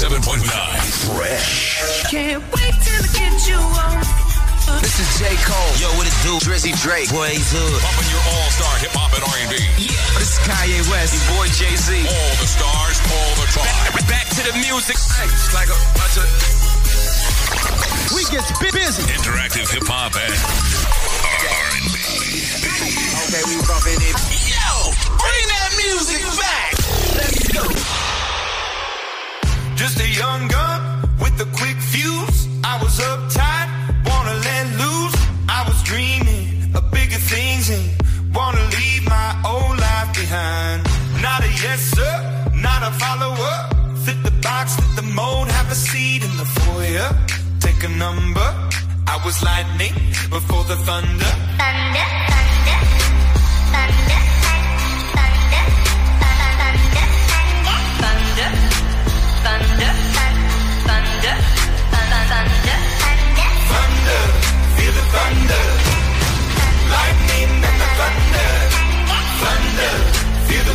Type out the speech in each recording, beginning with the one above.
107.9 Fresh. Can't wait till I get you on. This is J. Cole. Yo, what it do? Drizzy Drake. Boy, he's hood. Bumping your all-star hip-hop and R&B. Yeah. This is Kanye West. Your boy, Jay-Z. All the stars, all the time. Back to the music. It's like a bunch of... We get busy. Interactive hip-hop and R&B. Okay, we bumping it. Yo, bring that music back. Let's go. Just a young gun with a quick fuse. I was uptight. Wanna let loose, I was dreaming of bigger things and wanna leave my old life behind. Not a yes sir, not a follower. Fit the box, fit the mold, have a seat in the foyer. Take a number, I was lightning before the thunder. Thunder, thunder, thunder, thunder, thunder, thunder, thunder, thunder, thunder, thunder. Thunder, feel the thunder. Lightning and the thunder. Thunder, feel the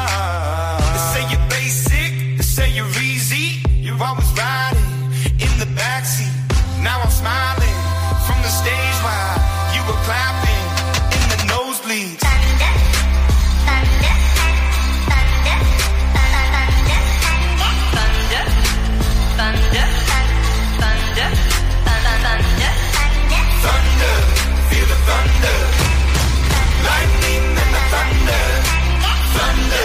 Smiling from the stage while you were clapping in the nosebleeds. Thunder, thunder, thunder, thunder, thunder, thunder, thunder, thunder, thunder, thunder, feel the thunder, lightning and the thunder, thunder,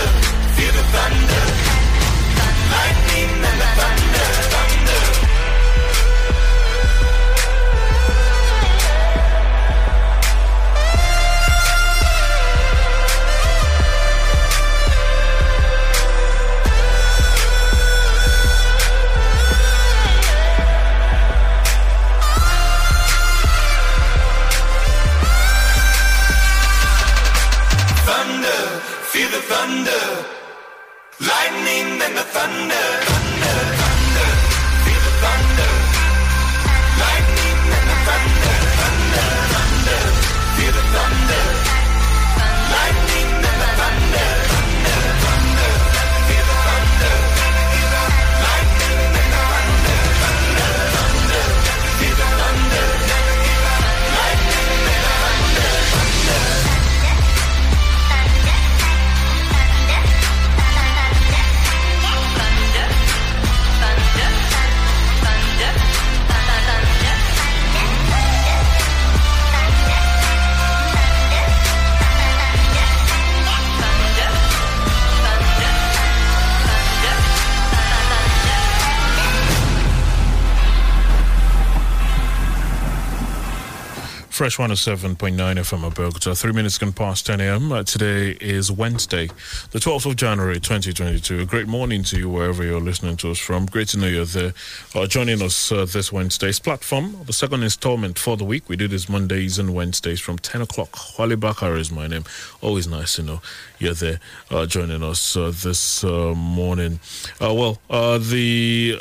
feel the thunder, lightning and the thunder, thunder. Feel the thunder, lightning and the thunder, thunder, thunder, feel the thunder, lightning and the thunder, thunder, thunder, feel the thunder, lightning and the thunder, thunder, thunder, feel the thunder, lightning and the thunder, thunder, thunder, feel the thunder, lightning and the thunder, thunder. Fresh 107.9 FM Abeokuta. 3 minutes gone past 10 a.m. Today is Wednesday, the 12th of January, 2022. A great morning to you wherever you're listening to us from. Great to know you're there joining us this Wednesday's platform. The second installment for the week. We do this Mondays and Wednesdays from 10 o'clock. Wale Bakar is my name. Always nice to know you're there joining us this morning. The...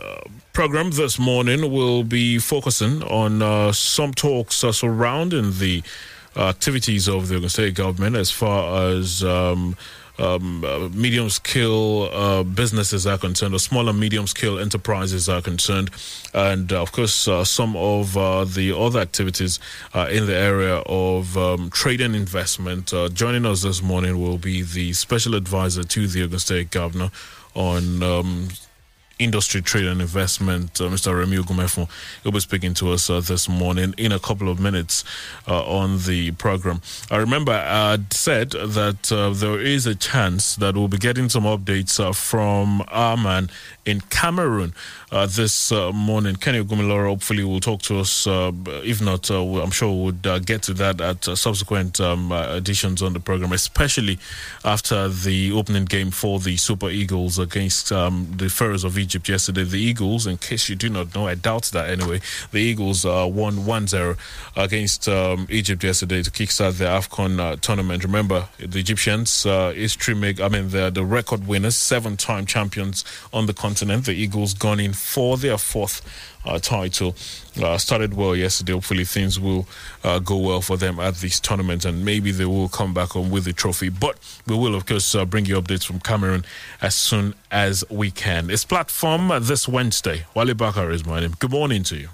program this morning will be focusing on some talks surrounding the activities of the Ogun State government as far as medium-scale businesses are concerned, or small and medium-scale enterprises are concerned, and of course some of the other activities in the area of trade and investment. Joining us this morning will be the special advisor to the Ogun State governor on industry, trade and investment, Mr. Remi Ogunmefun. He'll be speaking to us this morning in a couple of minutes on the program. I remember I said that there is a chance that we'll be getting some updates from our man in Cameroon this morning. Kenny Ogumilora hopefully will talk to us. If not, I'm sure we'll get to that at subsequent editions on the program, especially after the opening game for the Super Eagles against the Pharaohs of Egypt yesterday. The Eagles, in case you do not know, I doubt that anyway, the Eagles won 1-0 against Egypt yesterday to kickstart the AFCON tournament. Remember, the Egyptians, they're the record winners, seven-time champions on the continent. The Eagles gone in for their fourth title. Started well yesterday. Hopefully things will go well for them at this tournament, and maybe they will come back home with the trophy. But we will, of course, bring you updates from Cameroon as soon as we can. It's Platform this Wednesday. Wale Bakar is my name. Good morning to you.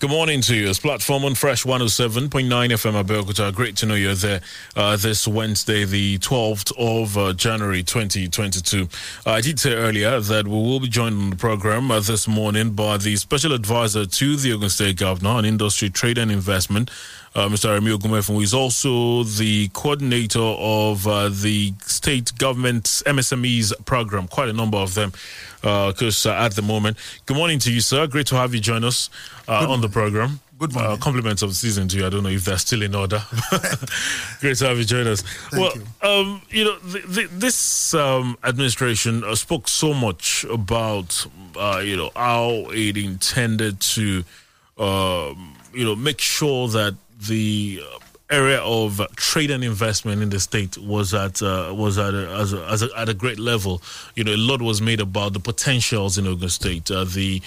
Good morning to you. It's Platform on Fresh 107.9 FM Abeokuta. Great to know you're there this Wednesday, the 12th of January 2022. I did say earlier that we will be joined on the program this morning by the Special Advisor to the Ogun State Governor on Industry, Trade and Investment, Mr. Remi Ogunmefun, who is also the coordinator of the state government's MSMEs program. Quite a number of them, because at the moment. Good morning to you, sir. Great to have you join us on the program. Good morning. Compliments of the season to you. I don't know if they're still in order. Great to have you join us. Thank you. This administration spoke so much about, how it intended to, make sure that the area of trade and investment in the state was at a great level. A lot was made about the potentials in Ogun State, some of the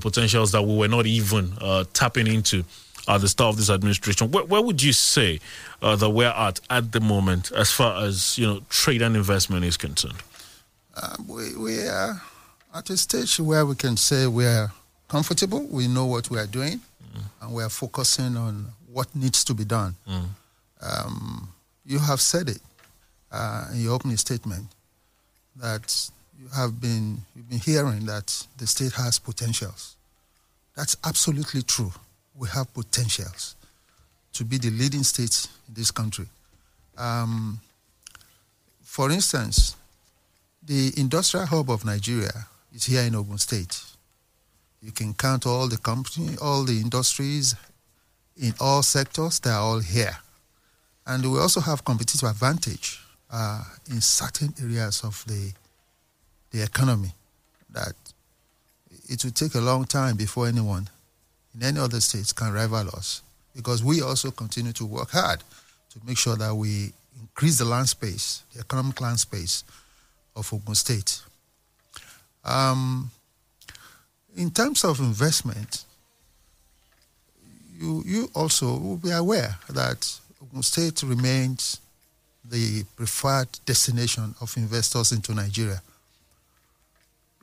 potentials that we were not even tapping into at the start of this administration. Where would you say that we're at the moment as far as trade and investment is concerned? We are at a stage where we can say we are comfortable. We know what we are doing. And we are focusing on what needs to be done. Mm. You have said it in your opening statement that you've been hearing that the state has potentials. That's absolutely true. We have potentials to be the leading state in this country. For instance, the industrial hub of Nigeria is here in Ogun State. You can count all the company, all the industries in all sectors. They are all here. And we also have competitive advantage in certain areas of the economy that it will take a long time before anyone in any other states can rival us, because we also continue to work hard to make sure that we increase the land space, the economic land space of Ogun State. In terms of investment, you also will be aware that Ogun State remains the preferred destination of investors into Nigeria.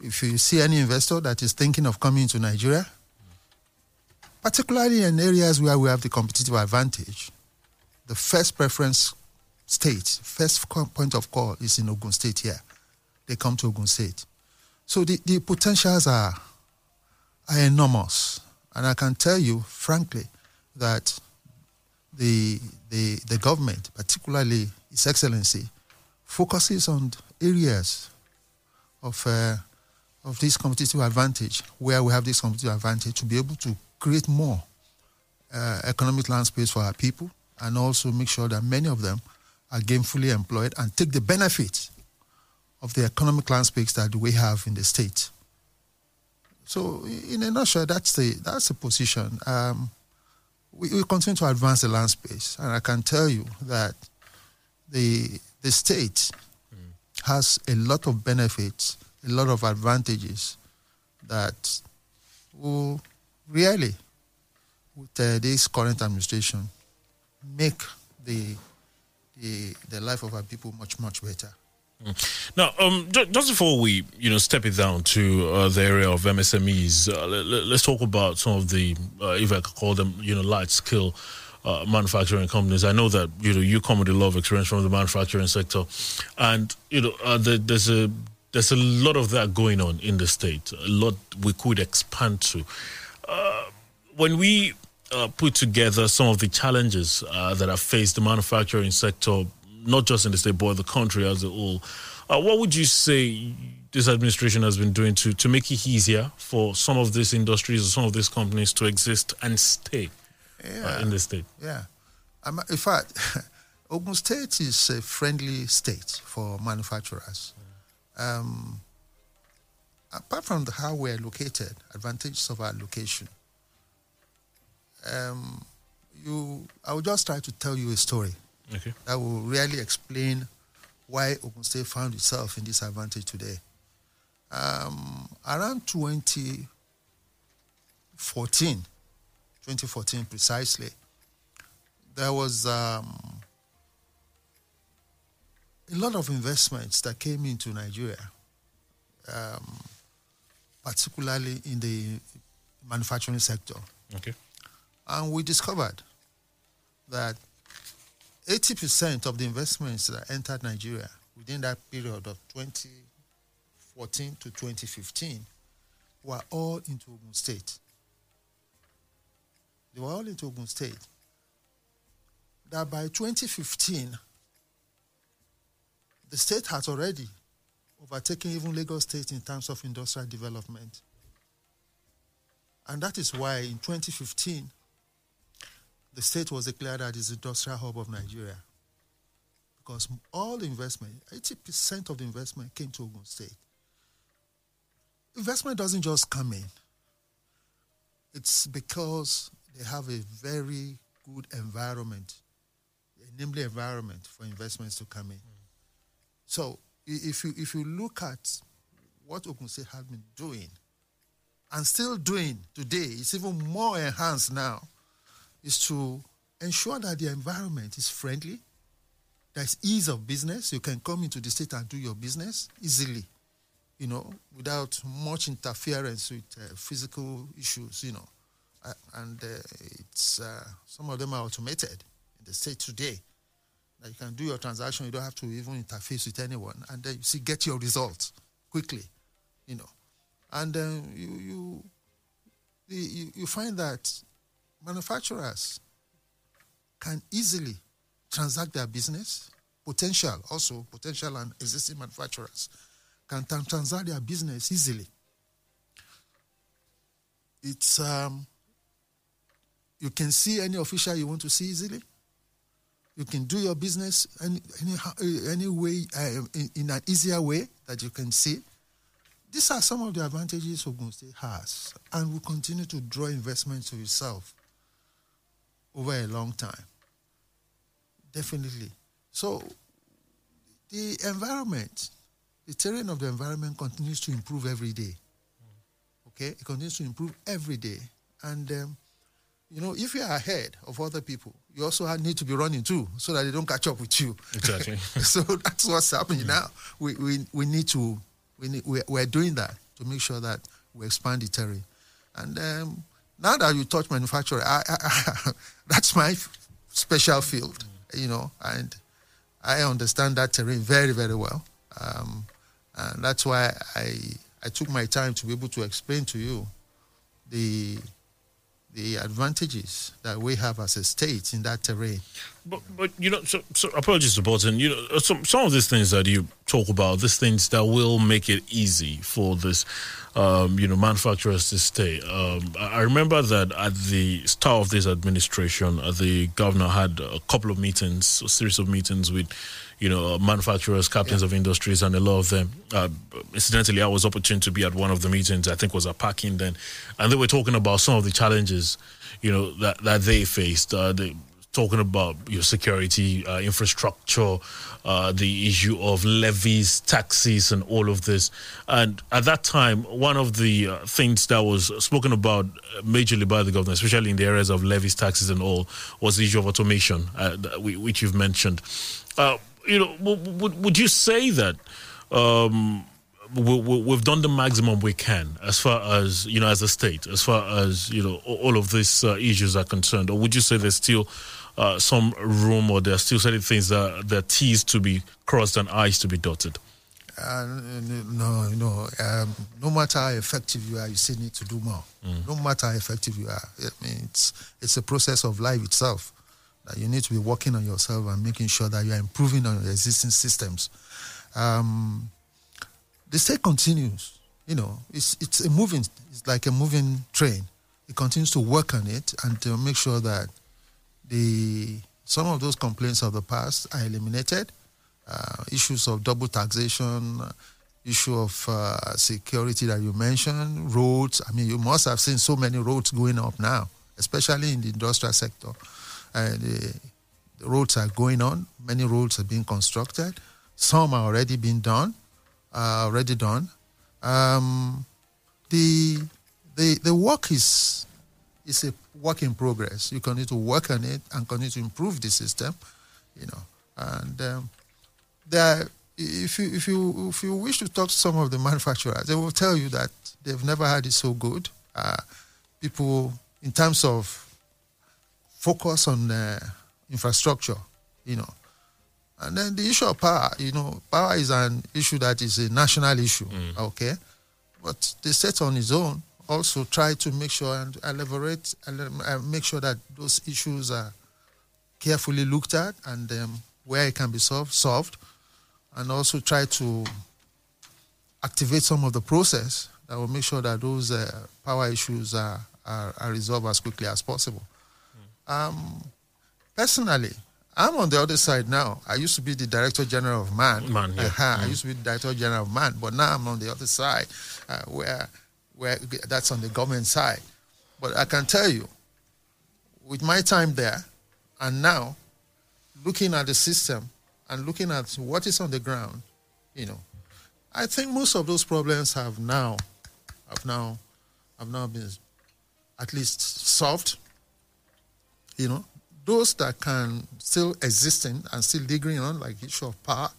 If you see any investor that is thinking of coming to Nigeria, particularly in areas where we have the competitive advantage, the first preference state, first point of call is in Ogun State here. They come to Ogun State. So the potentials are enormous, and I can tell you frankly that the government, particularly His Excellency, focuses on areas of this competitive advantage, where we have this competitive advantage to be able to create more economic land space for our people, and also make sure that many of them are gainfully employed and take the benefit of the economic land space that we have in the state. So, in a nutshell, that's the position. We continue to advance the land space, and I can tell you that the state has a lot of benefits a lot of advantages that will really, with this current administration, make the life of our people much, much better. Now, just before we, step it down to the area of MSMEs, let's talk about some of the, if I could call them, large-scale manufacturing companies. I know that, you come with a lot of experience from the manufacturing sector, and, there's a lot of that going on in the state, a lot we could expand to. When we put together some of the challenges that have faced the manufacturing sector, not just in the state, but the country as a whole. What would you say this administration has been doing to make it easier for some of these industries or some of these companies to exist and stay in the state? Yeah. In fact, Ogun State is a friendly state for manufacturers. Apart from how we're located, advantages of our location, I will just try to tell you a story. Okay. That will really explain why Ogun State found itself in disadvantage today. Around 2014 precisely, there was a lot of investments that came into Nigeria, particularly in the manufacturing sector. Okay. And we discovered that 80% of the investments that entered Nigeria within that period of 2014 to 2015 were all into Ogun State. They were all into Ogun State. That by 2015, the state had already overtaken even Lagos State in terms of industrial development. And that is why in 2015, the state was declared as the industrial hub of Nigeria, because all the investment, 80% of the investment came to Ogun State. Investment doesn't just come in. It's because they have a very good environment, a nimble environment for investments to come in. So if you look at what Ogun State has been doing and still doing today, it's even more enhanced now, is to ensure that the environment is friendly, there's ease of business. You can come into the state and do your business easily, without much interference with physical issues, And it's some of them are automated in the state today. That you can do your transaction, you don't have to even interface with anyone, and then you get your results quickly, And then you find that manufacturers can easily transact their business. Potential and existing manufacturers can transact their business easily. It's you can see any official you want to see easily. You can do your business any way in an easier way that you can see. These are some of the advantages Ogun State has, and will continue to draw investment to itself over a long time, definitely. So the environment, the terrain of the environment continues to improve every day. Okay, it continues to improve every day. And, if you are ahead of other people, you also need to be running too, so that they don't catch up with you. Exactly. So that's what's happening now. We need to... We're doing that to make sure that we expand the terrain. And now that you touch manufacturing, that's my special field, and I understand that terrain very, very well. And that's why I took my time to be able to explain to you the advantages that we have as a state in that terrain. But so apologies to Bolton, some of these things that you talk about, these things that will make it easy for this, manufacturers to stay. I remember that at the start of this administration, the governor had a couple of meetings, a series of meetings with, manufacturers, captains of industries, and a lot of them. Incidentally, I was opportune to be at one of the meetings, I think was at Parking then, and they were talking about some of the challenges, that they faced. They talking about your security, infrastructure, the issue of levies, taxes, and all of this. And at that time, one of the things that was spoken about majorly by the government, especially in the areas of levies, taxes, and all, was the issue of automation, which you've mentioned. Would you say that we've done the maximum we can as far as, as a state, as far as, all of these issues are concerned? Or would you say there's still some room, or there are still certain things that are T's to be crossed and I's to be dotted? No. No matter how effective you are, you still need to do more. Mm. No matter how effective you are. I mean, it's a process of life itself. You need to be working on yourself and making sure that you are improving on your existing systems. The state continues, it's a moving, it's like a moving train. It continues to work on it and to make sure that some of those complaints of the past are eliminated. Issues of double taxation, issue of security that you mentioned, roads. I mean, you must have seen so many roads going up now, especially in the industrial sector. The roads are going on. Many roads are being constructed. Some are already being done. The work is a work in progress. You continue to work on it and continue to improve the system. And if you wish to talk to some of the manufacturers, they will tell you that they've never had it so good. People, in terms of focus on infrastructure, And then the issue of power, power is an issue that is a national issue, okay? But the state on its own also try to make sure and elaborate and make sure that those issues are carefully looked at and where it can be solved, and also try to activate some of the process that will make sure that those power issues are resolved as quickly as possible. Personally, I'm on the other side now. I used to be the Director General of MAN. I used to be the Director General of MAN, but now I'm on the other side, where that's on the government side. But I can tell you, with my time there and now, looking at the system and looking at what is on the ground, I think most of those problems have now been at least solved. Those that can still existing and still lingering on, like issue of power,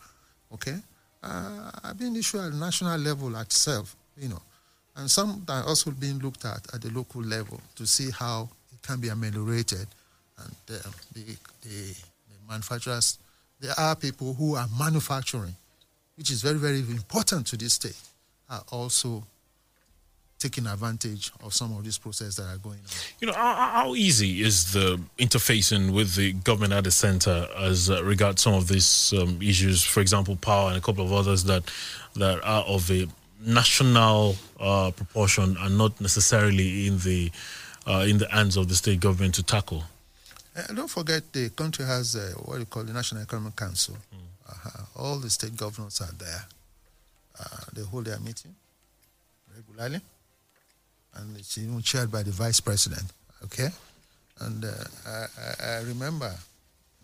okay, have been issued at national level itself, and some that are also being looked at the local level to see how it can be ameliorated. And the manufacturers, there are people who are manufacturing, which is very, very important to this state, are also taking advantage of some of these processes that are going on. How easy is the interfacing with the government at the center as regards some of these issues, for example, power and a couple of others that are of a national proportion and not necessarily in the hands of the state government to tackle? Don't forget, the country has what we call the National Economic Council. All the state governors are there. They hold their meeting regularly. And it's even chaired by the vice president, okay? And I remember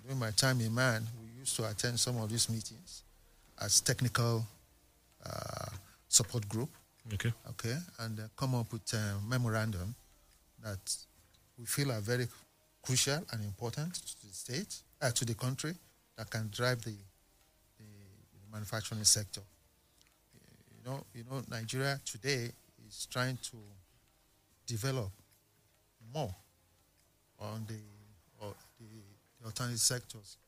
during my time in MAN, we used to attend some of these meetings as technical support group, okay, and come up with a memorandum that we feel are very crucial and important to the state, to the country, that can drive the manufacturing sector. Nigeria today is trying to develop more on the alternative sectors,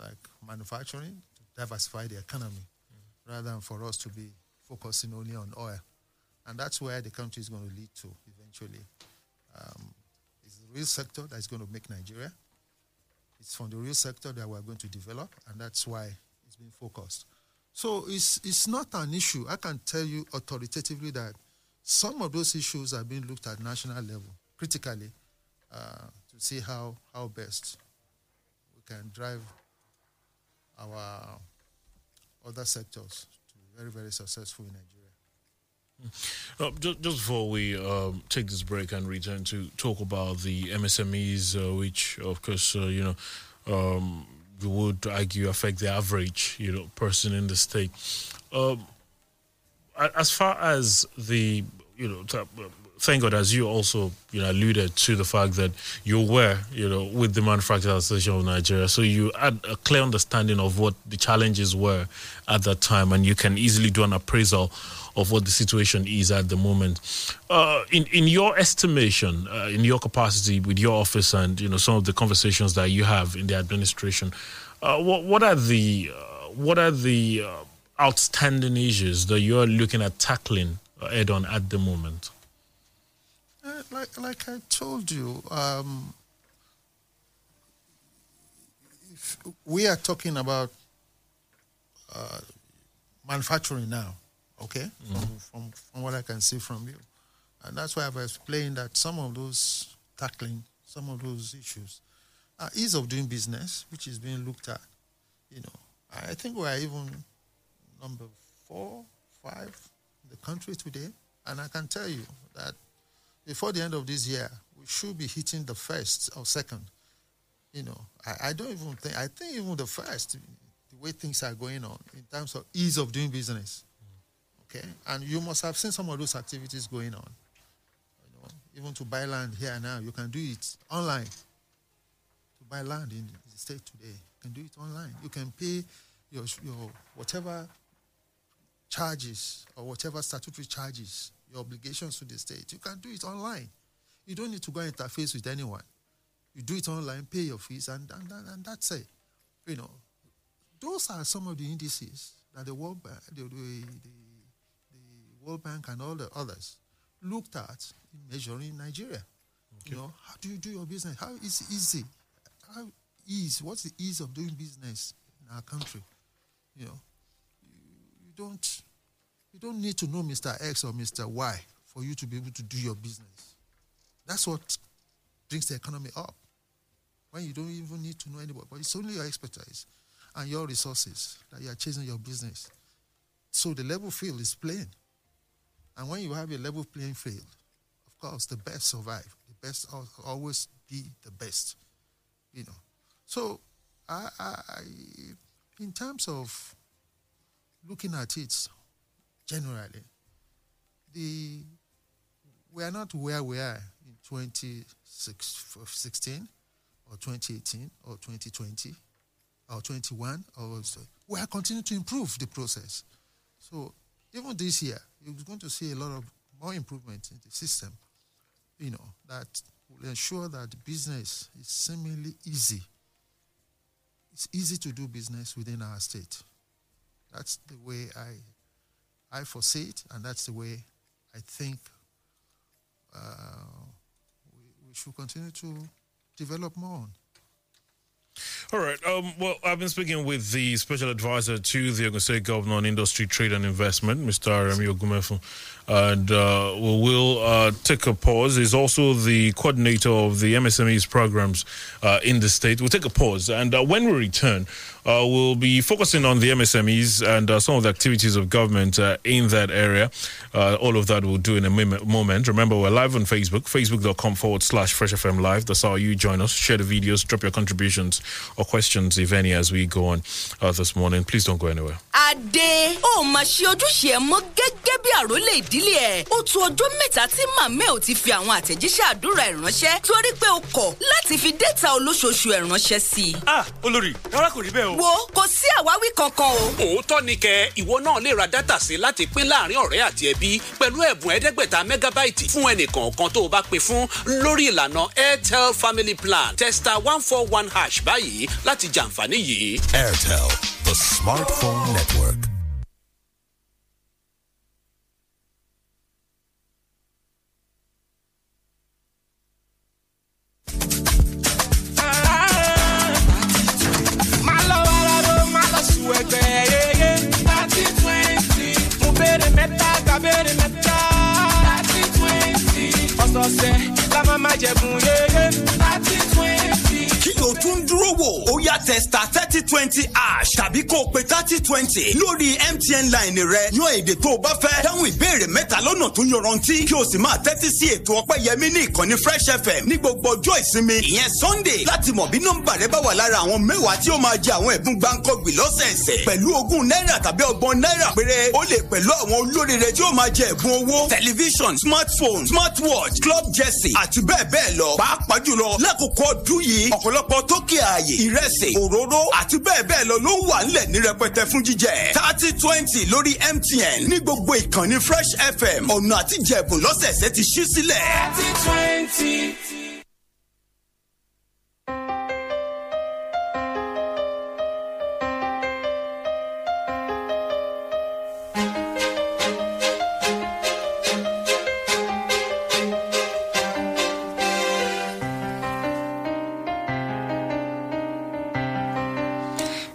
like manufacturing, to diversify the economy, rather than for us to be focusing only on oil. And that's where the country is going to lead to eventually. It's the real sector that's going to make Nigeria. It's from the real sector that we're going to develop, and that's why it's been focused. So it's not an issue. I can tell you authoritatively that some of those issues are being looked at national level, critically, to see how best we can drive our other sectors to be very, very successful in Nigeria. Just before we take this break and return to talk about the MSMEs, which, of course, we would argue affect the average, person in the state. As far as the, thank God, as you also alluded to the fact that you were, with the Manufacturing Association of Nigeria, so you had a clear understanding of what the challenges were at that time, and you can easily do an appraisal of what the situation is at the moment. In your estimation, in your capacity with your office and some of the conversations that you have in the administration, what are the outstanding issues that you're looking at tackling head on at the moment? Like I told you, if we are talking about manufacturing now, okay, mm-hmm. from what I can see from you. And that's why I've explained that some of those issues are ease of doing business, which is being looked at. I think we are even number 4, 5 in the country today. And I can tell you that before the end of this year, we should be hitting the first or second. I don't even think, I think even the first, the way things are going on in terms of ease of doing business. Okay? And you must have seen some of those activities going on. Even to buy land here now, you can do it online. To buy land in the state today, you can do it online. You can pay your whatever charges or whatever statutory charges, your obligations to the state, you can do it online. You don't need to go and interface with anyone. You do it online, pay your fees, and that's it. Those are some of the indices that the World Bank, the World Bank and all the others looked at in measuring Nigeria. Okay. How do you do your business? How is it easy? What's the ease of doing business in our country? You don't need to know Mr. X or Mr. Y for you to be able to do your business. That's what brings the economy up. When you don't even need to know anybody, but it's only your expertise and your resources that you are chasing your business. So the level field is plain. And when you have a level playing field, of course, the best survive. The best always be the best. So I in terms of looking at it generally, we are not where we are in 2016 or 2018 or 2020 or 21 or so. We are continuing to improve the process. So even this year, you're going to see a lot of more improvement in the system, that will ensure that the business is seemingly easy. It's easy to do business within our state. That's the way I foresee it, and that's the way I think we should continue to develop more on. All right. Well, I've been speaking with the special advisor to the Ogun State Governor on Industry, Trade and Investment, Mr. Remi Ogunmefun, and we will take a pause. He's also the coordinator of the MSMEs programs in the state. We'll take a pause, and when we return, we'll be focusing on the MSMEs and some of the activities of government in that area. All of that we'll do in a moment. Remember, we're live on Facebook, facebook.com/FreshFM Live. That's how you join us. Share the videos, drop your contributions or questions, if any, as we go on this morning. Please don't go anywhere. Ade, oh, ma ṣe ojúṣe ẹ mọ́ gẹ́gẹ́ bí àrólé ìdílé ẹ. Ó tó ọjọ́ mẹ́ta tí màmá ẹ ò ti fi àwọn àtẹ̀jíṣẹ́ àdúrà ẹ ránṣẹ́ torí pé o kọ̀ láti fi data olóṣooṣù ẹ ránṣẹ́ sí. Ah, olórí, rárá kò rí bẹ́ẹ̀ o. Wo kò sí àwáwí kankan o. Òótọ́ ni kẹ ìwọ náà lè ra dátà sí láti pín láàrin ọ̀rẹ́ àti ẹbí pẹ̀lú ẹ̀bùn 500 mẹ́gábáìtì fún ẹnìkọ̀ọ̀kan tó o bá pè fún lórí ìlànà Airtel Family Plan testa 141# báyìí láti jàǹfààní yìí. Airtel, the smartphone network. That's it, 20. dúrówò ó yá testa 3020 # tàbí kó o pe 3020 lórí MTN line rẹ yan èdè tó o bá fẹ́ dáhùn ìbéèrè mẹ́ta lọ́nà tó yọrantí kí o sì máa tẹ́tí sí ètò Ọpẹ́yẹmí ní ìkànnì Fresh FM ní gbogbo ọjọ́ ìsinmi ìyẹn Sunday láti mọ̀ bí nọ́mbà rẹ bá wà lára àwọn mẹ́wàá tí ó máa jẹ àwọn ẹ̀bùn gbáǹkọ́gbì lọ́sẹ̀ẹ̀sẹ̀ pẹ̀lú ₦20 tàbí ₦30 péré ó lè pẹ̀lú àwọn olóríire tí ó máa jẹ ẹ̀bùn owó tẹlifíṣàn smartphone smartwatch club jersey àti bẹ́ẹ̀ bẹ́ẹ̀ lọ pàápàá jùlọ lákòókò ọdún yìí ọ̀pọ̀lọpọ̀ tókè ààyè ìrẹsì òróró àti bẹ́ẹ̀ bẹ́ẹ̀ lọ ló ń wà nílẹ̀ ní rẹpẹtẹ fún jíjẹ 3020 lórí MTN ní gbogbo ìkànnì Fresh FM ọ̀nà àti jẹ̀bùn lọ́sẹ̀ẹ̀sẹ̀ ti ṣí sílẹ̀ 3020.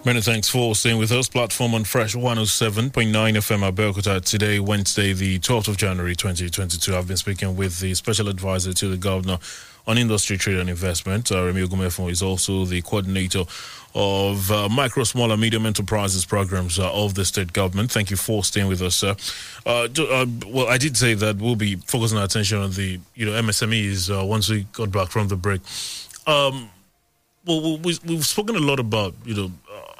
Many thanks for staying with us. Platform on Fresh 107.9 FM Abeokuta today, Wednesday, the 12th of January 2022. I've been speaking with the Special Advisor to the Governor on Industry, Trade and Investment. Remi Ogunmefun is also the coordinator of Micro, Small and Medium Enterprises Programs of the State Government. Thank you for staying with us, sir. Well, I did say that we'll be focusing our attention on the MSMEs once we got back from the break. Well, we've spoken a lot about,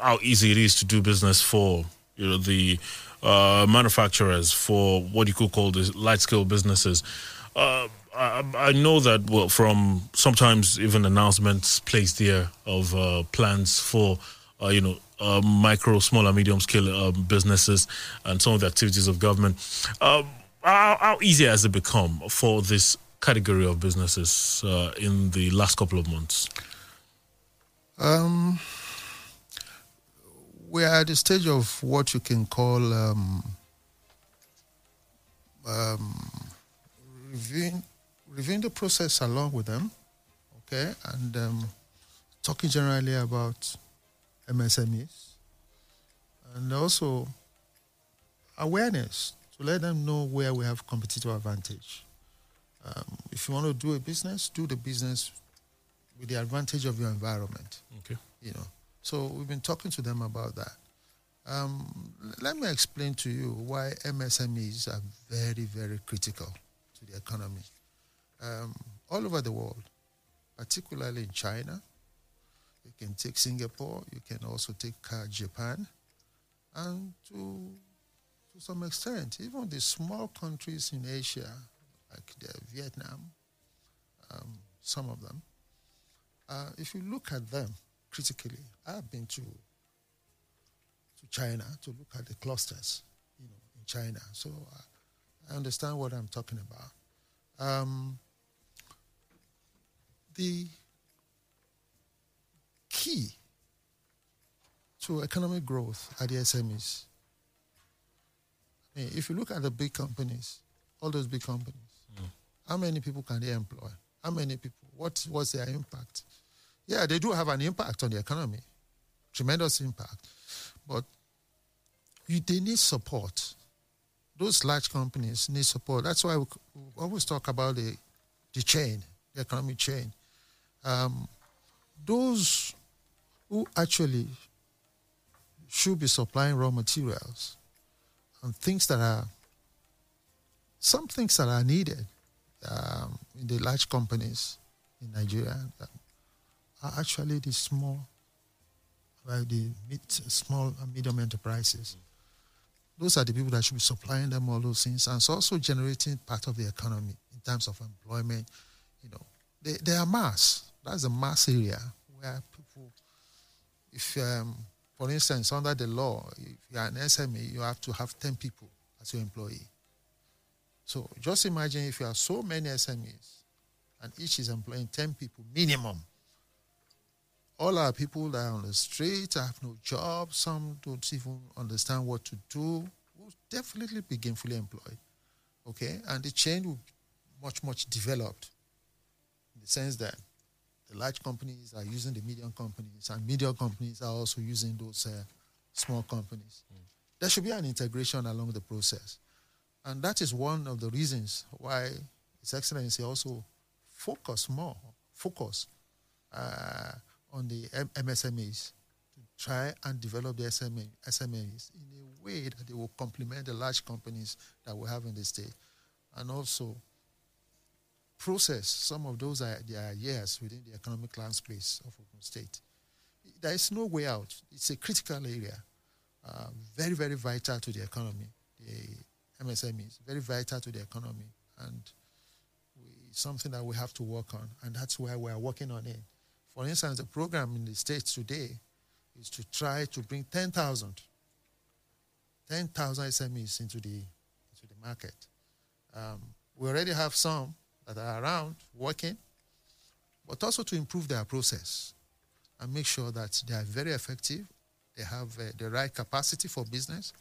how easy it is to do business for, the manufacturers, for what you could call the light-scale businesses. I know that, well, from sometimes even announcements placed there of plans for, micro, small and medium-scale businesses and some of the activities of government. How easy has it become for this category of businesses in the last couple of months? We are at a stage of what you can call reviewing the process along with them, okay, and talking generally about MSMEs and also awareness to let them know where we have competitive advantage. If you want to do a business, do the business with the advantage of your environment. Okay. So we've been talking to them about that. Let me explain to you why MSMEs are very, very critical to the economy. All over the world, particularly in China, you can take Singapore, you can also take Japan, and to some extent, even the small countries in Asia, like Vietnam, some of them, if you look at them critically, I've been to China to look at the clusters, in China. So I understand what I'm talking about. The key to economic growth are the SMEs. I mean, if you look at the big companies, all those big companies, how many people can they employ? How many people? What's their impact? Yeah, they do have an impact on the economy, tremendous impact. But they need support. Those large companies need support. That's why we always talk about the chain, the economic chain. Those who actually should be supplying raw materials and some things that are needed in the large companies in Nigeria. Are actually the small and medium enterprises. Those are the people that should be supplying them all those things, and it's also generating part of the economy in terms of employment. They are mass. That's the mass area where people, if, for instance, under the law, if you are an SME, you have to have 10 people as your employee. So just imagine if you have so many SMEs, and each is employing 10 people minimum. All our people that are on the street have no job. Some don't even understand what to do. Will definitely be gainfully employed, okay? And the chain will be much, much developed in the sense that the large companies are using the medium companies, and medium companies are also using those small companies. There should be an integration along the process. And that is one of the reasons why His Excellency also focus on the MSMEs to try and develop the SMEs in a way that they will complement the large companies that we have in the state, and also process some of those ideas within the economic landscape of Ogun State. There is no way out. It's a critical area, very, very vital to the economy. The MSMEs, very vital to the economy, and it's something that we have to work on, and that's why we are working on it. For instance, the program in the States today is to try to bring 10,000 SMEs into the market. We already have some that are around working, but also to improve their process and make sure that they are very effective, they have the right capacity for business.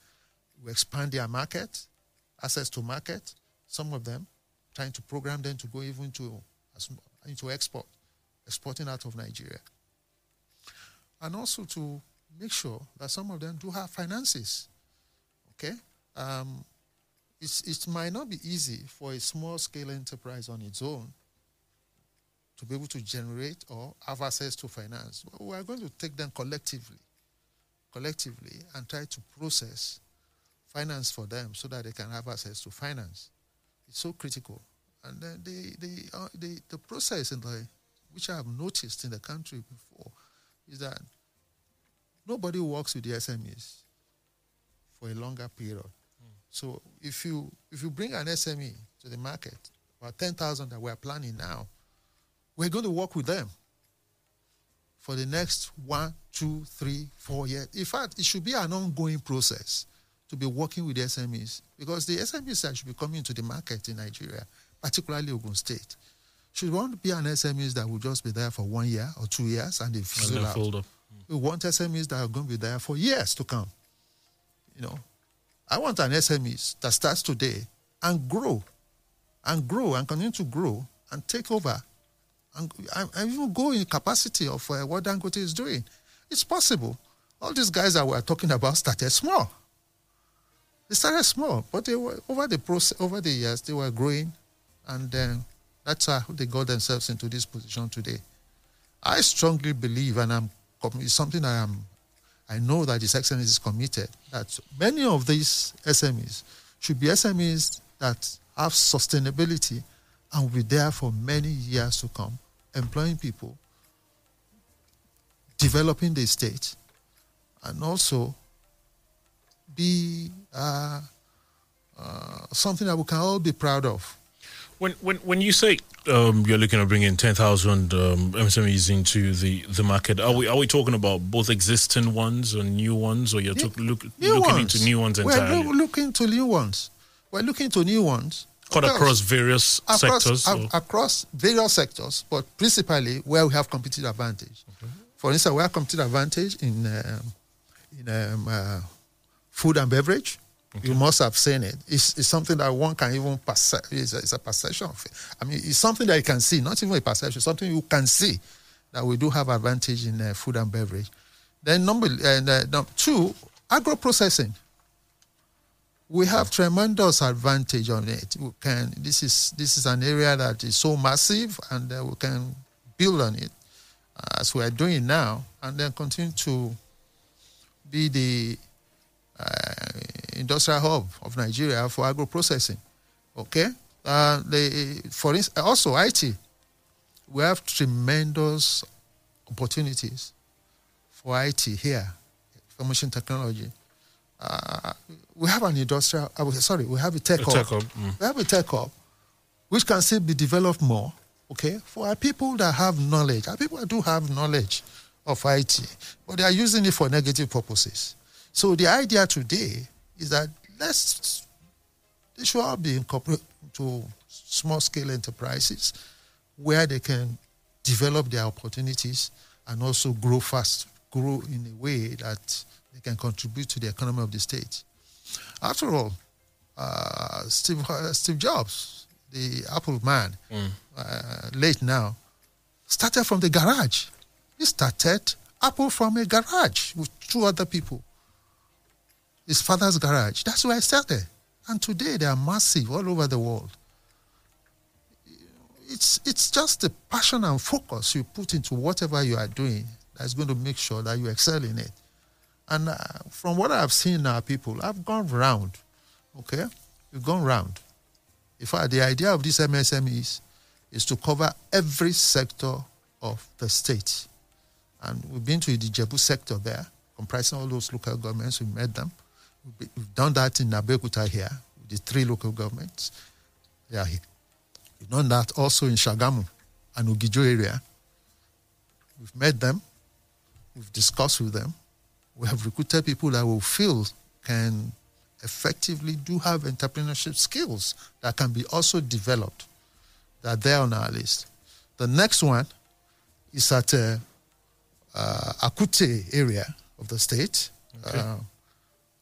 We expand their market, access to market, some of them, trying to program them to go even to into exporting out of Nigeria. And also to make sure that some of them do have finances, okay? It might not be easy for a small-scale enterprise on its own to be able to generate or have access to finance. But we are going to take them collectively and try to process finance for them so that they can have access to finance. It's so critical. And then the process, which I have noticed in the country before, is that nobody works with the SMEs for a longer period. Mm. So if you bring an SME to the market, about 10,000 that we are planning now, we're going to work with them for the next 1, 2, 3, 4 years. In fact, it should be an ongoing process to be working with the SMEs, because the SMEs that should be coming to the market in Nigeria, particularly Ogun State, should want be an SMEs that will just be there for 1 year or 2 years and they fizzle out. Folder. We want SMEs that are going to be there for years to come. You know, I want an SMEs that starts today and grow and continue to grow and take over and even go in capacity of what Dangote is doing. It's possible. All these guys that we are talking about started small. They started small, but they were over the years they were growing, and that's how they got themselves into this position today. I strongly believe, and it's something I know that this SMEs is committed, that many of these SMEs should be SMEs that have sustainability and will be there for many years to come, employing people, developing the state, and also be something that we can all be proud of. When you say you're looking at bringing 10,000 SMEs into the market, are we talking about both existing ones and new ones, or you're looking into new ones entirely? We're looking to new ones. We're looking to new ones. Cut across various sectors? Across various sectors, but principally where we have competitive advantage. Okay. For instance, we have competitive advantage in food and beverage. Okay. You must have seen it. It's something that one can even perceive. It's a perception of it. I mean, it's something that you can see, not even a perception, something you can see that we do have advantage in food and beverage. Then number two, agro-processing. We have tremendous advantage on it. We can. This is an area that is so massive, and we can build on it as we are doing now, and then continue to be the industrial hub of Nigeria for agro-processing, okay? For instance, also IT. We have tremendous opportunities for IT here, information technology. We have a tech hub. Mm. We have a tech hub, which can still be developed more, okay? For our people that have knowledge, our people do have knowledge of IT, but they are using it for negative purposes. So the idea today is that they should all be incorporated to small-scale enterprises where they can develop their opportunities and also grow fast, grow in a way that they can contribute to the economy of the state. After all, Steve Jobs, the Apple man, late now, started from the garage. He started Apple from a garage with 2 other people. His father's garage. That's where I started. And today they are massive all over the world. It's just the passion and focus you put into whatever you are doing that's going to make sure that you excel in it. And from what I've seen now, people, I've gone round, okay? We've gone round. In fact, the idea of these MSMEs is to cover every sector of the state. And we've been to the Ijebu sector there, comprising all those local governments. We met them. We've done that in Abeokuta here, with the 3 local governments. They are here. We've done that also in Shagamu and Ogijo area. We've met them. We've discussed with them. We have recruited people that we feel can effectively do have entrepreneurship skills that can be also developed. That are there on our list. The next one is at Akute area of the state. Okay.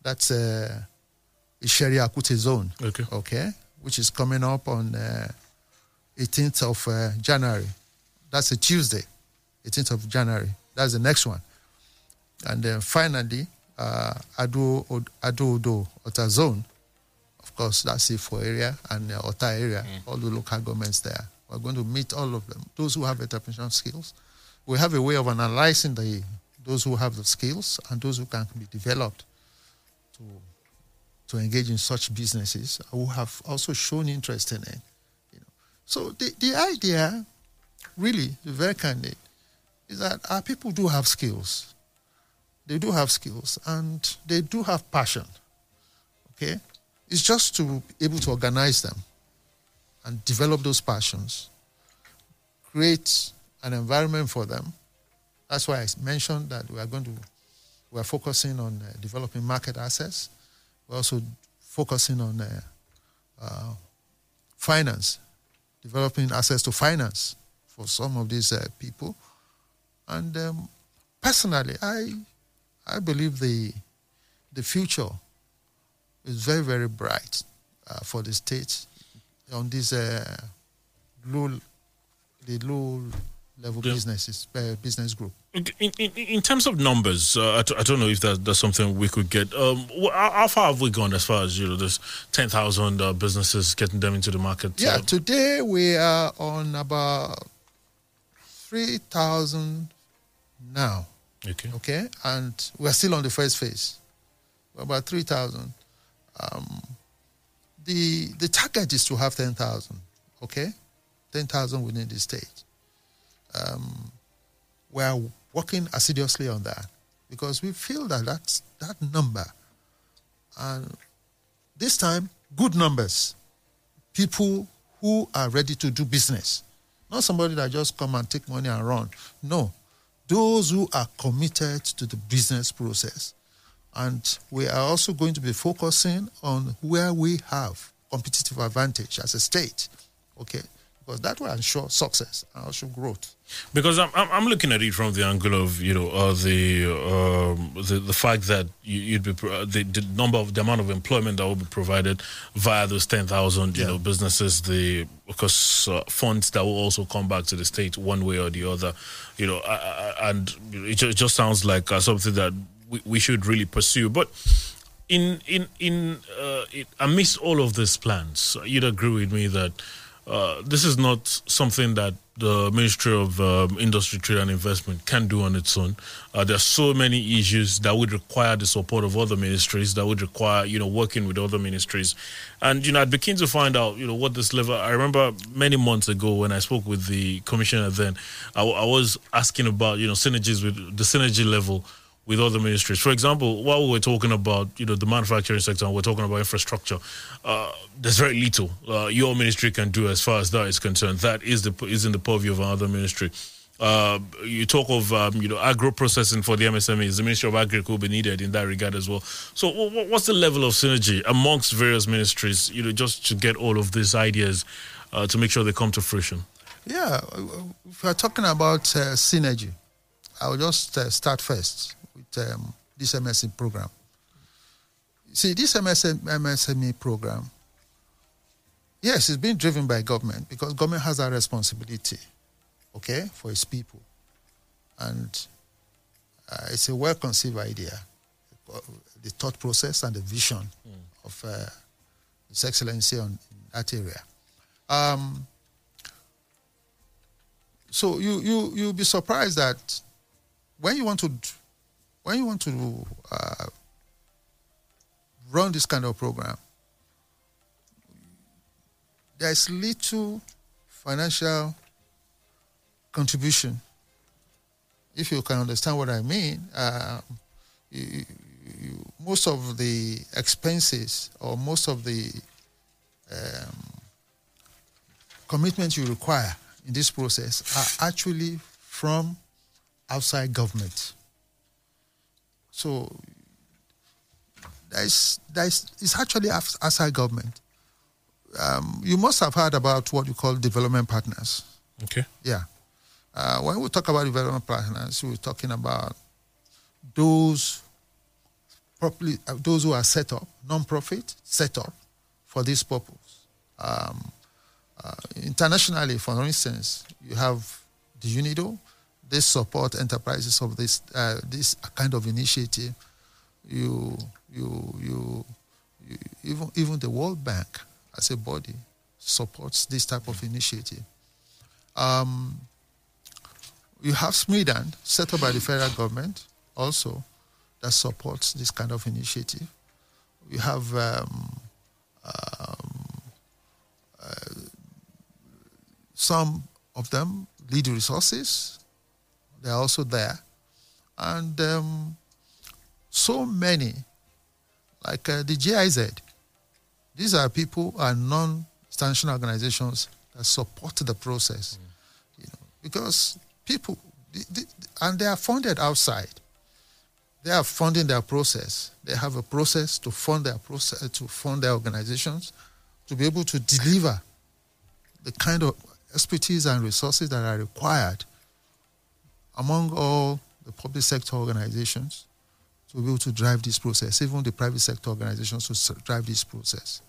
That's the Sherry Akute zone. Okay. Okay. Which is coming up on 18th of January. That's a Tuesday, 18th of January. That's the next one. And then finally, Ado-Odo Ota zone. Of course, that's Ifo area and Ota area, all the local governments there. We're going to meet all of them, those who have entrepreneurial skills. We have a way of analyzing those who have the skills and those who can be developed to engage in such businesses, who have also shown interest in it. You know. So the idea, really, to be very candid, is that our people do have skills. They do have skills, and they do have passion, okay? It's just to be able to organize them and develop those passions, create an environment for them. That's why I mentioned that we are focusing on developing market access. We're also focusing on finance, developing access to finance for some of these people. And personally, I believe the future is very, very bright for the state on these low-level businesses, business group. In terms of numbers, I don't know if that's something we could get. How far have we gone as far as, you know, this 10,000 businesses, getting them into the market? Yeah, today we are on about 3,000 now. Okay. Okay, and we're still on the first phase. We're about 3,000. The target is to have 10,000, okay? 10,000 within the state. We are working assiduously on that because we feel that that's that number. And this time, good numbers. People who are ready to do business. Not somebody that just come and take money and run. No. Those who are committed to the business process. And we are also going to be focusing on where we have competitive advantage as a state, okay? Because that will ensure success and also growth. Because I'm looking at it from the angle of, you know, the fact that the amount of employment that will be provided via those 10,000 businesses, of course funds that will also come back to the state one way or the other, you know, and it just sounds like something that we should really pursue. But amidst all of these plans, you'd agree with me that this is not something that the Ministry of Industry, Trade and Investment can do on its own. There are so many issues that would require the support of other ministries, that would require, you know, working with other ministries. And, you know, I'd begin to find out, you know, what this level... I remember many months ago when I spoke with the commissioner then, I was asking about, you know, synergies with the synergy level with other ministries. For example, while we were talking about, you know, the manufacturing sector and we're talking about infrastructure, there's very little your ministry can do as far as that is concerned. That is in the purview of another ministry. You talk of, you know, agro-processing for the MSMEs. The Ministry of Agri will be needed in that regard as well. So what's the level of synergy amongst various ministries, you know, just to get all of these ideas to make sure they come to fruition? Yeah, if we're talking about synergy, I'll just start first with this MSME program. See, this MSME program, yes, it's being driven by government because government has that responsibility, okay, for its people. And it's a well-conceived idea, the thought process and the vision of His Excellency in that area. So you'll be surprised that when you want to run this kind of program, there is little financial contribution. If you can understand what I mean, most of the expenses or most of the commitments you require in this process are actually from outside government. So it's actually outside government. You must have heard about what you call development partners. Okay. Yeah. When we talk about development partners, we're talking about those who are set up, non-profit set up for this purpose. Internationally, for instance, you have the UNIDO. They support enterprises of this kind of initiative. You even the World Bank as a body supports this type of initiative. You have SMEDAN, set up by the federal government, also that supports this kind of initiative. You have some of them lead resources; they are also there, and so many, like the GIZ. These are people who are non-institutional organizations that support the process, because. People, and they are funded outside. They are funding their process. They have a process to fund their process, to fund their organizations, to be able to deliver the kind of expertise and resources that are required among all the public sector organizations to be able to drive this process, even the private sector organizations to drive this process.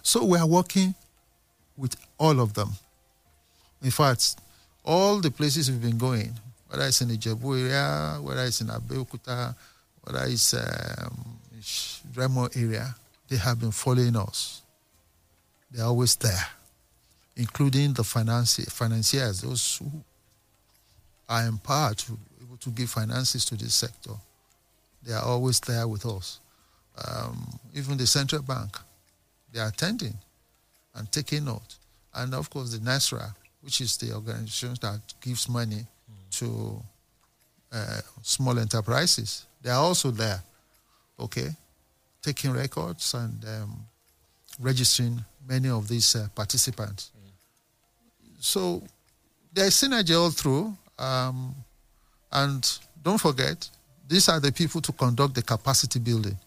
So we are working with all of them. In fact, all the places we've been going, whether it's in the Ijebu area, whether it's in Abeokuta, whether it's Remo area, they have been following us. They're always there, including the financiers, those who are empowered to be able to give finances to this sector. They are always there with us. Even the Central Bank, they are attending and taking note. And, of course, the NASRA, which is the organization that gives money to small enterprises. They are also there, okay, taking records and registering many of these participants. So there's synergy all through. And don't forget, these are the people to conduct the capacity building.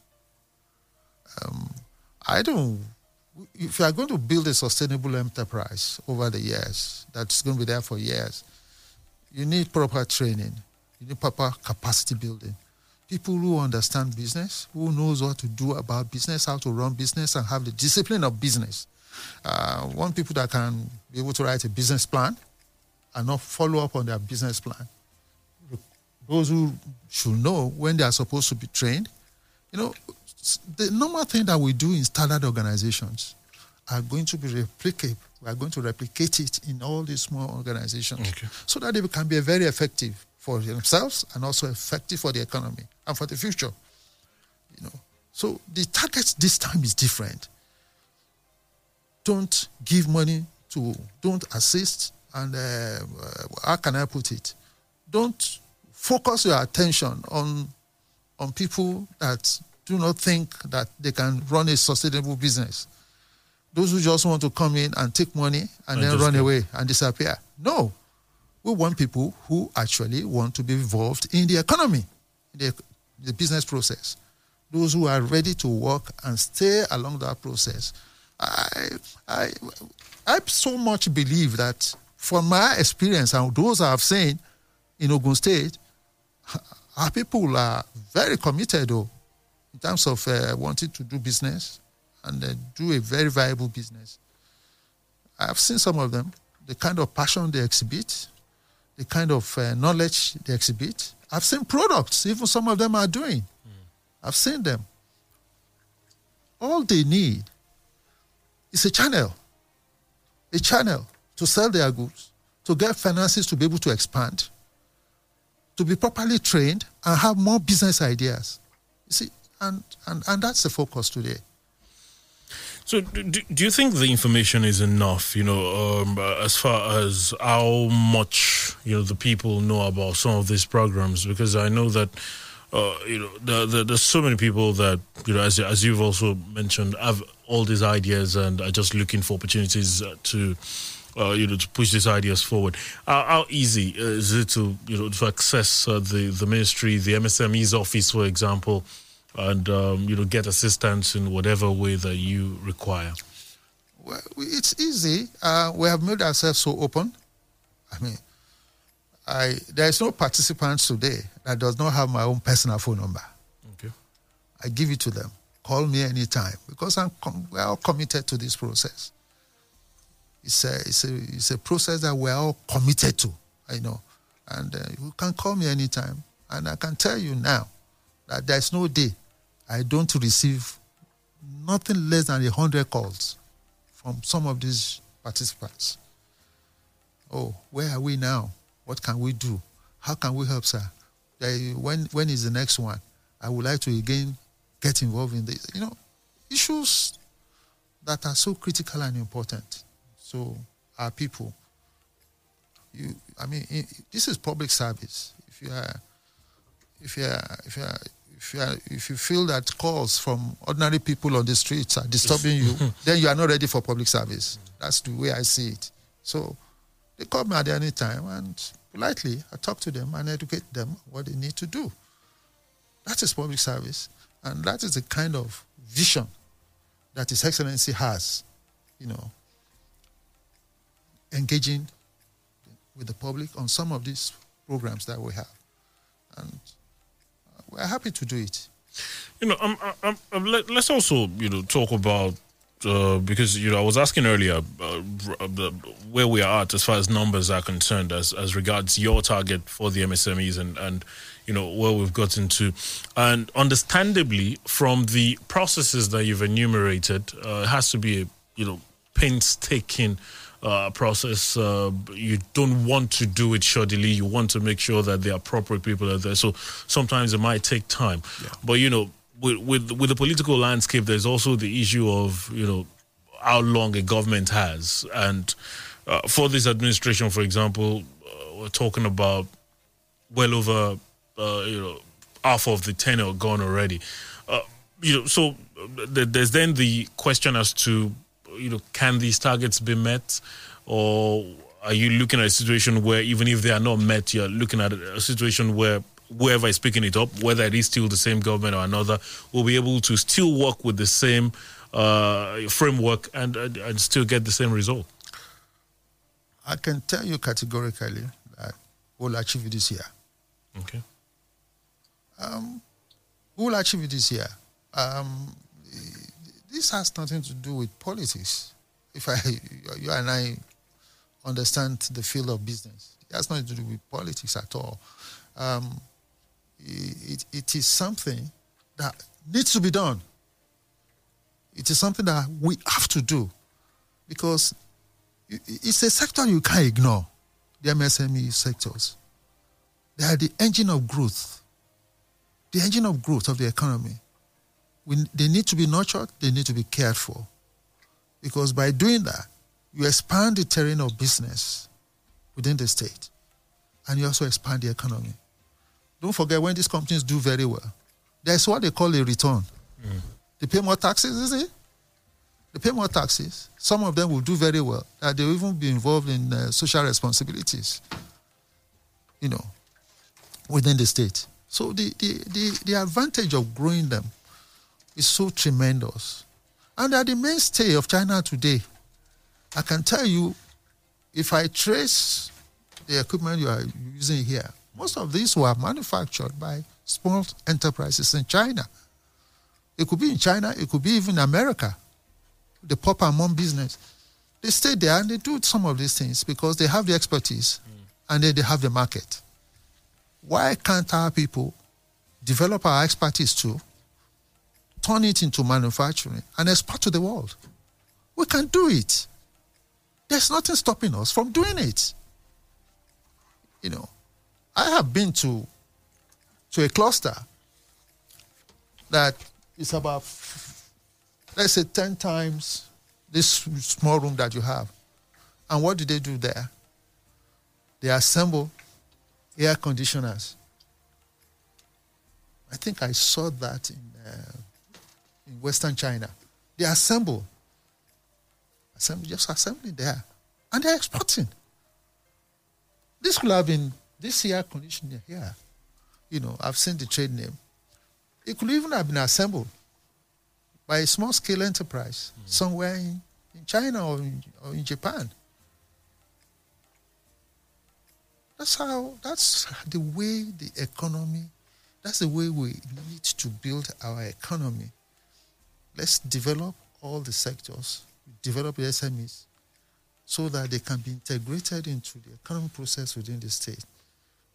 If you are going to build a sustainable enterprise over the years, that's going to be there for years, you need proper training. You need proper capacity building. People who understand business, who knows what to do about business, how to run business, and have the discipline of business. One people that can be able to write a business plan and not follow up on their business plan. Those who should know when they are supposed to be trained, the normal thing that we do in standard organizations are going to be replicated. We are going to replicate it in all these small organizations, okay, so that they can be very effective for themselves and also effective for the economy and for the future. So the target this time is different. Don't give money to, don't assist, and how can I put it? Don't focus your attention on people that do not think that they can run a sustainable business. Those who just want to come in and take money and then run away and disappear. No. We want people who actually want to be involved in the economy, the business process. Those who are ready to work and stay along that process. I so much believe that from my experience and those I've seen in Ogun State, our people are very committed though, in terms of wanting to do business and do a very viable business. I've seen some of them, the kind of passion they exhibit, the kind of knowledge they exhibit. I've seen products, even some of them are doing. I've seen them. All they need is a channel to sell their goods, to get finances to be able to expand, to be properly trained and have more business ideas. You see, and that's the focus today. So do you think the information is enough, as far as how much, the people know about some of these programs? Because I know that, there's so many people that, as you've also mentioned, have all these ideas and are just looking for opportunities to push these ideas forward. How easy is it to access the ministry, the MSME's office, for example, and get assistance in whatever way that you require? Well, it's easy. We have made ourselves so open. I mean, there is no participant today that does not have my own personal phone number. Okay, I give it to them. Call me anytime because we are all committed to this process. It's a process that we are all committed to. I know, and you can call me anytime, and I can tell you now that there is no day I don't receive nothing less than 100 calls from some of these participants. Oh, where are we now? What can we do? How can we help, sir? When is the next one? I would like to again get involved in this. Issues that are so critical and important. So our people, this is public service. If you feel that calls from ordinary people on the streets are disturbing you, then you are not ready for public service. That's the way I see it. So they call me at any time, and politely I talk to them and educate them what they need to do. That is public service, and that is the kind of vision that His Excellency has, engaging with the public on some of these programs that we have. And we're happy to do it. Let's also, talk about, because, I was asking earlier where we are at as far as numbers are concerned, as regards your target for the MSMEs and where we've gotten to. And understandably, from the processes that you've enumerated, it has to be a, painstaking process. You don't want to do it shoddily. You want to make sure that the appropriate people are there. So sometimes it might take time. Yeah. But, with the political landscape, there's also the issue of, how long a government has. And for this administration, for example, we're talking about well over, half of the tenure gone already. So there's then the question as to, can these targets be met, or are you looking at a situation where even if they are not met, you're looking at a situation where whoever is picking it up, whether it is still the same government or another, will be able to still work with the same framework and still get the same result? I can tell you categorically that we'll achieve it this year. Okay. We'll achieve it this year. This has nothing to do with politics. If you and I understand the field of business, it has nothing to do with politics at all. It is something that needs to be done. It is something that we have to do because it's a sector you can't ignore, the MSME sectors. They are the engine of growth, of the economy. They need to be nurtured, they need to be cared for. Because by doing that, you expand the terrain of business within the state, and you also expand the economy. Don't forget, when these companies do very well, there's what they call a return. Mm. They pay more taxes, They pay more taxes. Some of them will do very well, that they'll even be involved in social responsibilities, within the state. So the advantage of growing them is so tremendous. And at the mainstay of China today, I can tell you, if I trace the equipment you are using here, most of these were manufactured by small enterprises in China. It could be in China, it could be even America, the pop and mom business. They stay there and they do some of these things because they have the expertise and then they have the market. Why can't our people develop our expertise too, turn it into manufacturing, and export to the world? We can do it. There's nothing stopping us from doing it. I have been to a cluster that is about, let's say, 10 times this small room that you have. And what do they do there? They assemble air conditioners. I think I saw that in Western China. They assemble there, and they're exporting. This could have been this air conditioner here. You know, I've seen the trade name. It could even have been assembled by a small-scale enterprise somewhere in China or in Japan. That's the way the economy, that's the way we need to build our economy. Let's develop all the sectors, develop the SMEs, so that they can be integrated into the economic process within the state,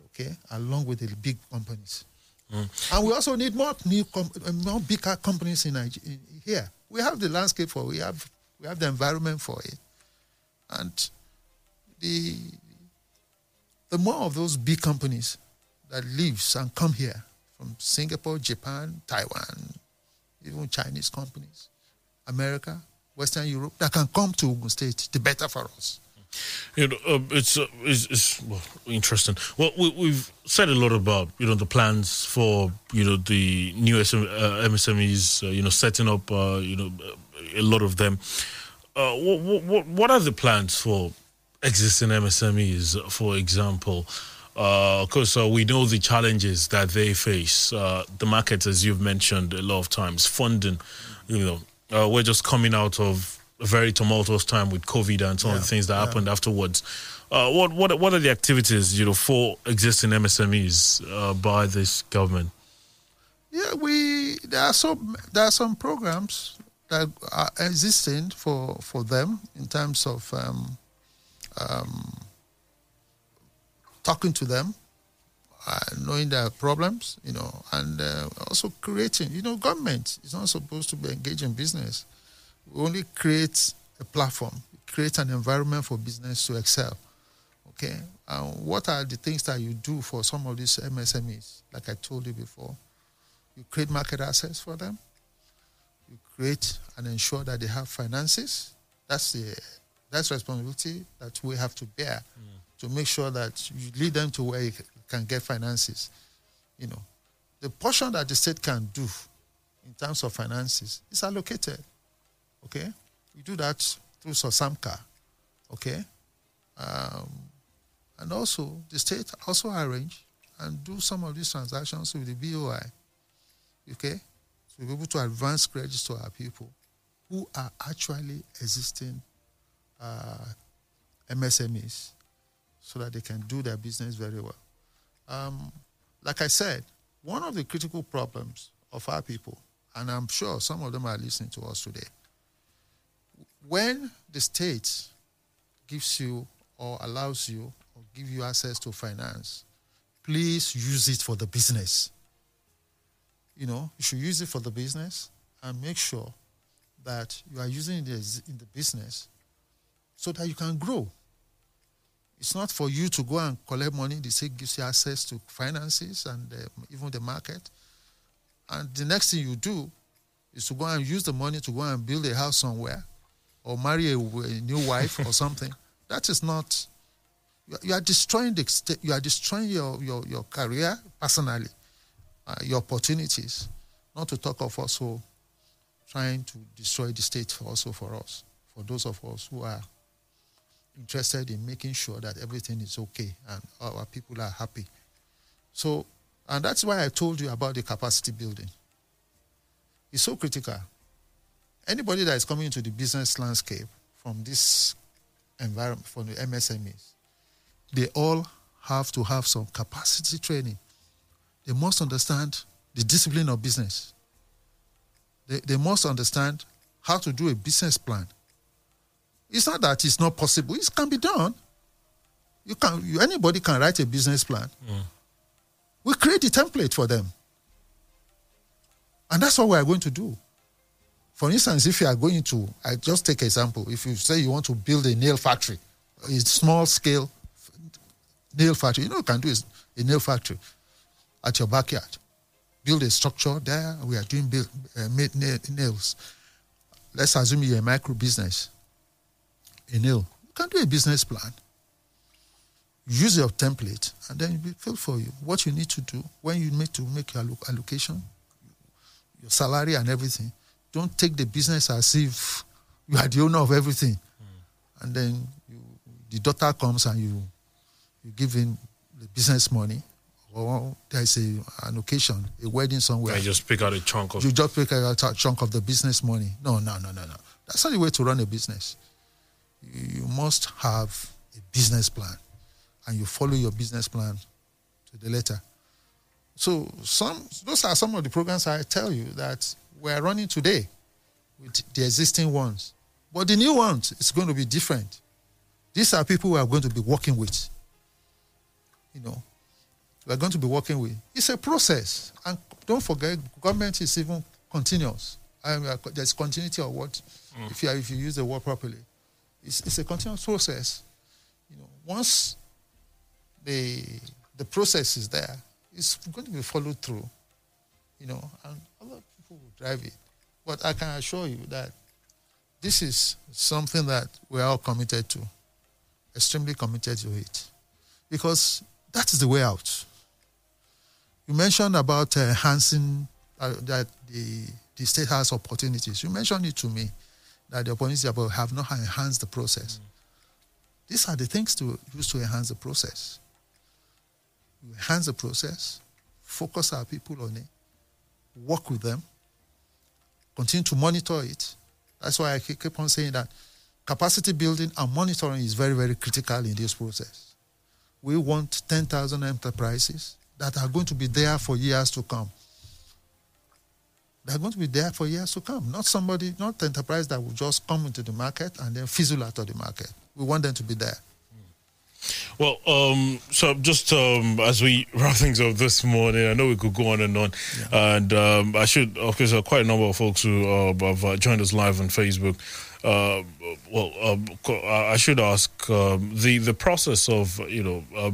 okay, along with the big companies. And we also need more bigger companies in here. We have the landscape for it. We have the environment for it. And the more of those big companies that lives and come here from Singapore, Japan, Taiwan, even Chinese companies, America, Western Europe, that can come to Ogun State, the better for us. You know, it's interesting. Well, we've said a lot about, you know, the plans for, you know, the new MSMEs, you know, setting up, you know, a lot of them. What are the plans for existing MSMEs, for example? Of course, we know the challenges that they face. The markets, as you've mentioned a lot of times, funding, you know, we're just coming out of a very tumultuous time with COVID and some of the things that happened afterwards. What are the activities, you know, for existing MSMEs by this government? Yeah, there are some programs that are existing for them in terms of talking to them, knowing their problems, you know, and also creating, you know, government is not supposed to be engaged in business. We only create a platform, create an environment for business to excel, okay? And what are the things that you do for some of these MSMEs? Like I told you before, you create market access for them, you create and ensure that they have finances. That's responsibility that we have to bear to make sure that you lead them to where you can get finances. You know, the portion that the state can do in terms of finances is allocated. Okay, we do that through SOSAMCA. Okay, and also the state also arrange and do some of these transactions with the BOI. Okay, to be able to advance credits to our people who are actually existing MSMEs, so that they can do their business very well. Like I said, one of the critical problems of our people, and I'm sure some of them are listening to us today, when the state gives you or allows you or give you access to finance, please use it for the business. You know, you should use it for the business and make sure that you are using it in the business so that you can grow. It's not for you to go and collect money. The state gives you access to finances and even the market. And the next thing you do is to go and use the money to go and build a house somewhere or marry a new wife or something. That is not... You are destroying the state. You are destroying your career personally, your opportunities, not to talk of also trying to destroy the state also for us, for those of us who are interested in making sure that everything is okay and our people are happy. So, and that's why I told you about the capacity building. It's so critical. Anybody that is coming into the business landscape from this environment, from the MSMEs, they all have to have some capacity training. They must understand the discipline of business. They must understand how to do a business plan. It's not that it's not possible. It can be done. Anybody can write a business plan. We create a template for them. And that's what we are going to do. For instance, if you are going to, I just take an example. If you say you want to build a nail factory, a small scale nail factory, you know, you can do a nail factory at your backyard. Build a structure there. We are doing nails. Let's assume you're a micro business. A nail. You can do a business plan. Use your template, and then it will fill for you what you need to do when you need to make your allocation, your salary and everything. Don't take the business as if you are the owner of everything. And then the daughter comes and you give him the business money, or there's an occasion, a wedding somewhere. And you just pick out a chunk of... You just pick out a chunk of the business money. No. That's not the way to run a business. You must have a business plan, and you follow your business plan to the letter. So those are some of the programs I tell you that we're running today with the existing ones. But the new ones, it's going to be different. These are people we are going to be working with. We're going to be working with. It's a process. And don't forget, government is even continuous. There's continuity of what, if you use the word properly. It's a continuous process. Once the process is there, it's going to be followed through, and other people will drive it. But I can assure you that this is something that we're all committed to, extremely committed to it, because that is the way out. You mentioned about enhancing that the state has opportunities. You mentioned it to me that the opportunities have not enhanced the process. These are the things to use to enhance the process. We enhance the process, focus our people on it, work with them, continue to monitor it. That's why I keep on saying that capacity building and monitoring is very, very critical in this process. We want 10,000 enterprises that are going to be there for years to come. They're going to be there for years to come. Not enterprise that will just come into the market and then fizzle out of the market. We want them to be there. Well, so just as we wrap things up this morning, I know we could go on and on. Yeah. And I should, of course, there are quite a number of folks who have joined us live on Facebook. I should ask the process of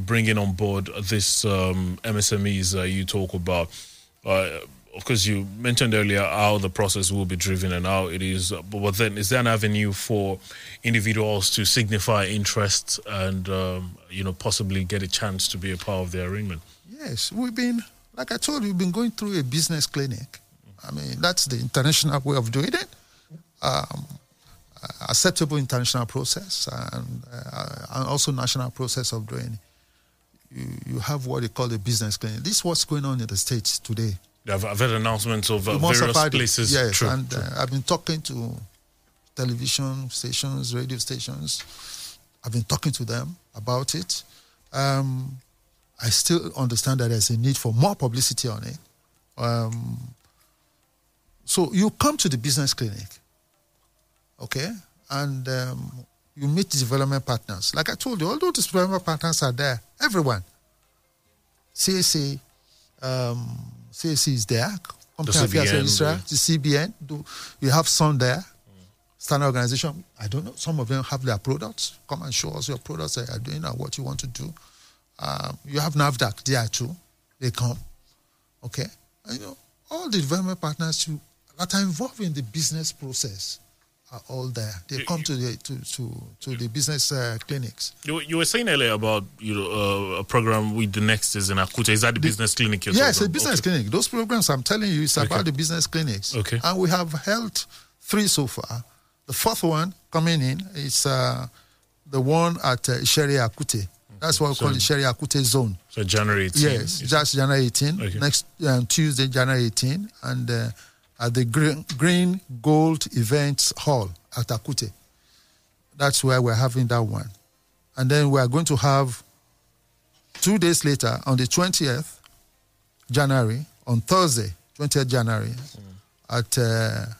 bringing on board this MSMEs that you talk about. Of course, you mentioned earlier how the process will be driven and how it is. But then, is there an avenue for individuals to signify interest and, possibly get a chance to be a part of the arrangement? Yes. We've been, like I told you, we've been going through a business clinic. I mean, that's the international way of doing it. Acceptable international process and also national process of doing it. You have what they call a business clinic. This is what's going on in the States today. I've had announcements of various places. Yes, true, and true. I've been talking to television stations, radio stations. I've been talking to them about it. I still understand that there's a need for more publicity on it. So you come to the business clinic, okay, and you meet development partners. Like I told you, all those development partners are there, everyone. CSC, CSC is there. The CBN. The CBN. You have some there. Standard organization. I don't know. Some of them have their products. Come and show us your products that you are doing and what you want to do. You have Navdac there too. They come. Okay. And, all the development partners that are involved in the business process are all there. They come to the business clinics. You were saying earlier about a program with the next is in Akute. Is that the business clinic? Yes, the business clinic. Those programs I'm telling you is about the business clinics. Okay. And we have held 3 so far. The 4th one coming in is the one at Sherry Akute. That's what we call the Sherry Akute Zone. So January 18. Yes, that's January 18. Okay. Next Tuesday, January 18, and. At the Green Gold Events Hall at Akute. That's where we're having that one. And then we're going to have 2 days later, on the 20th January, on Thursday, 20th January, at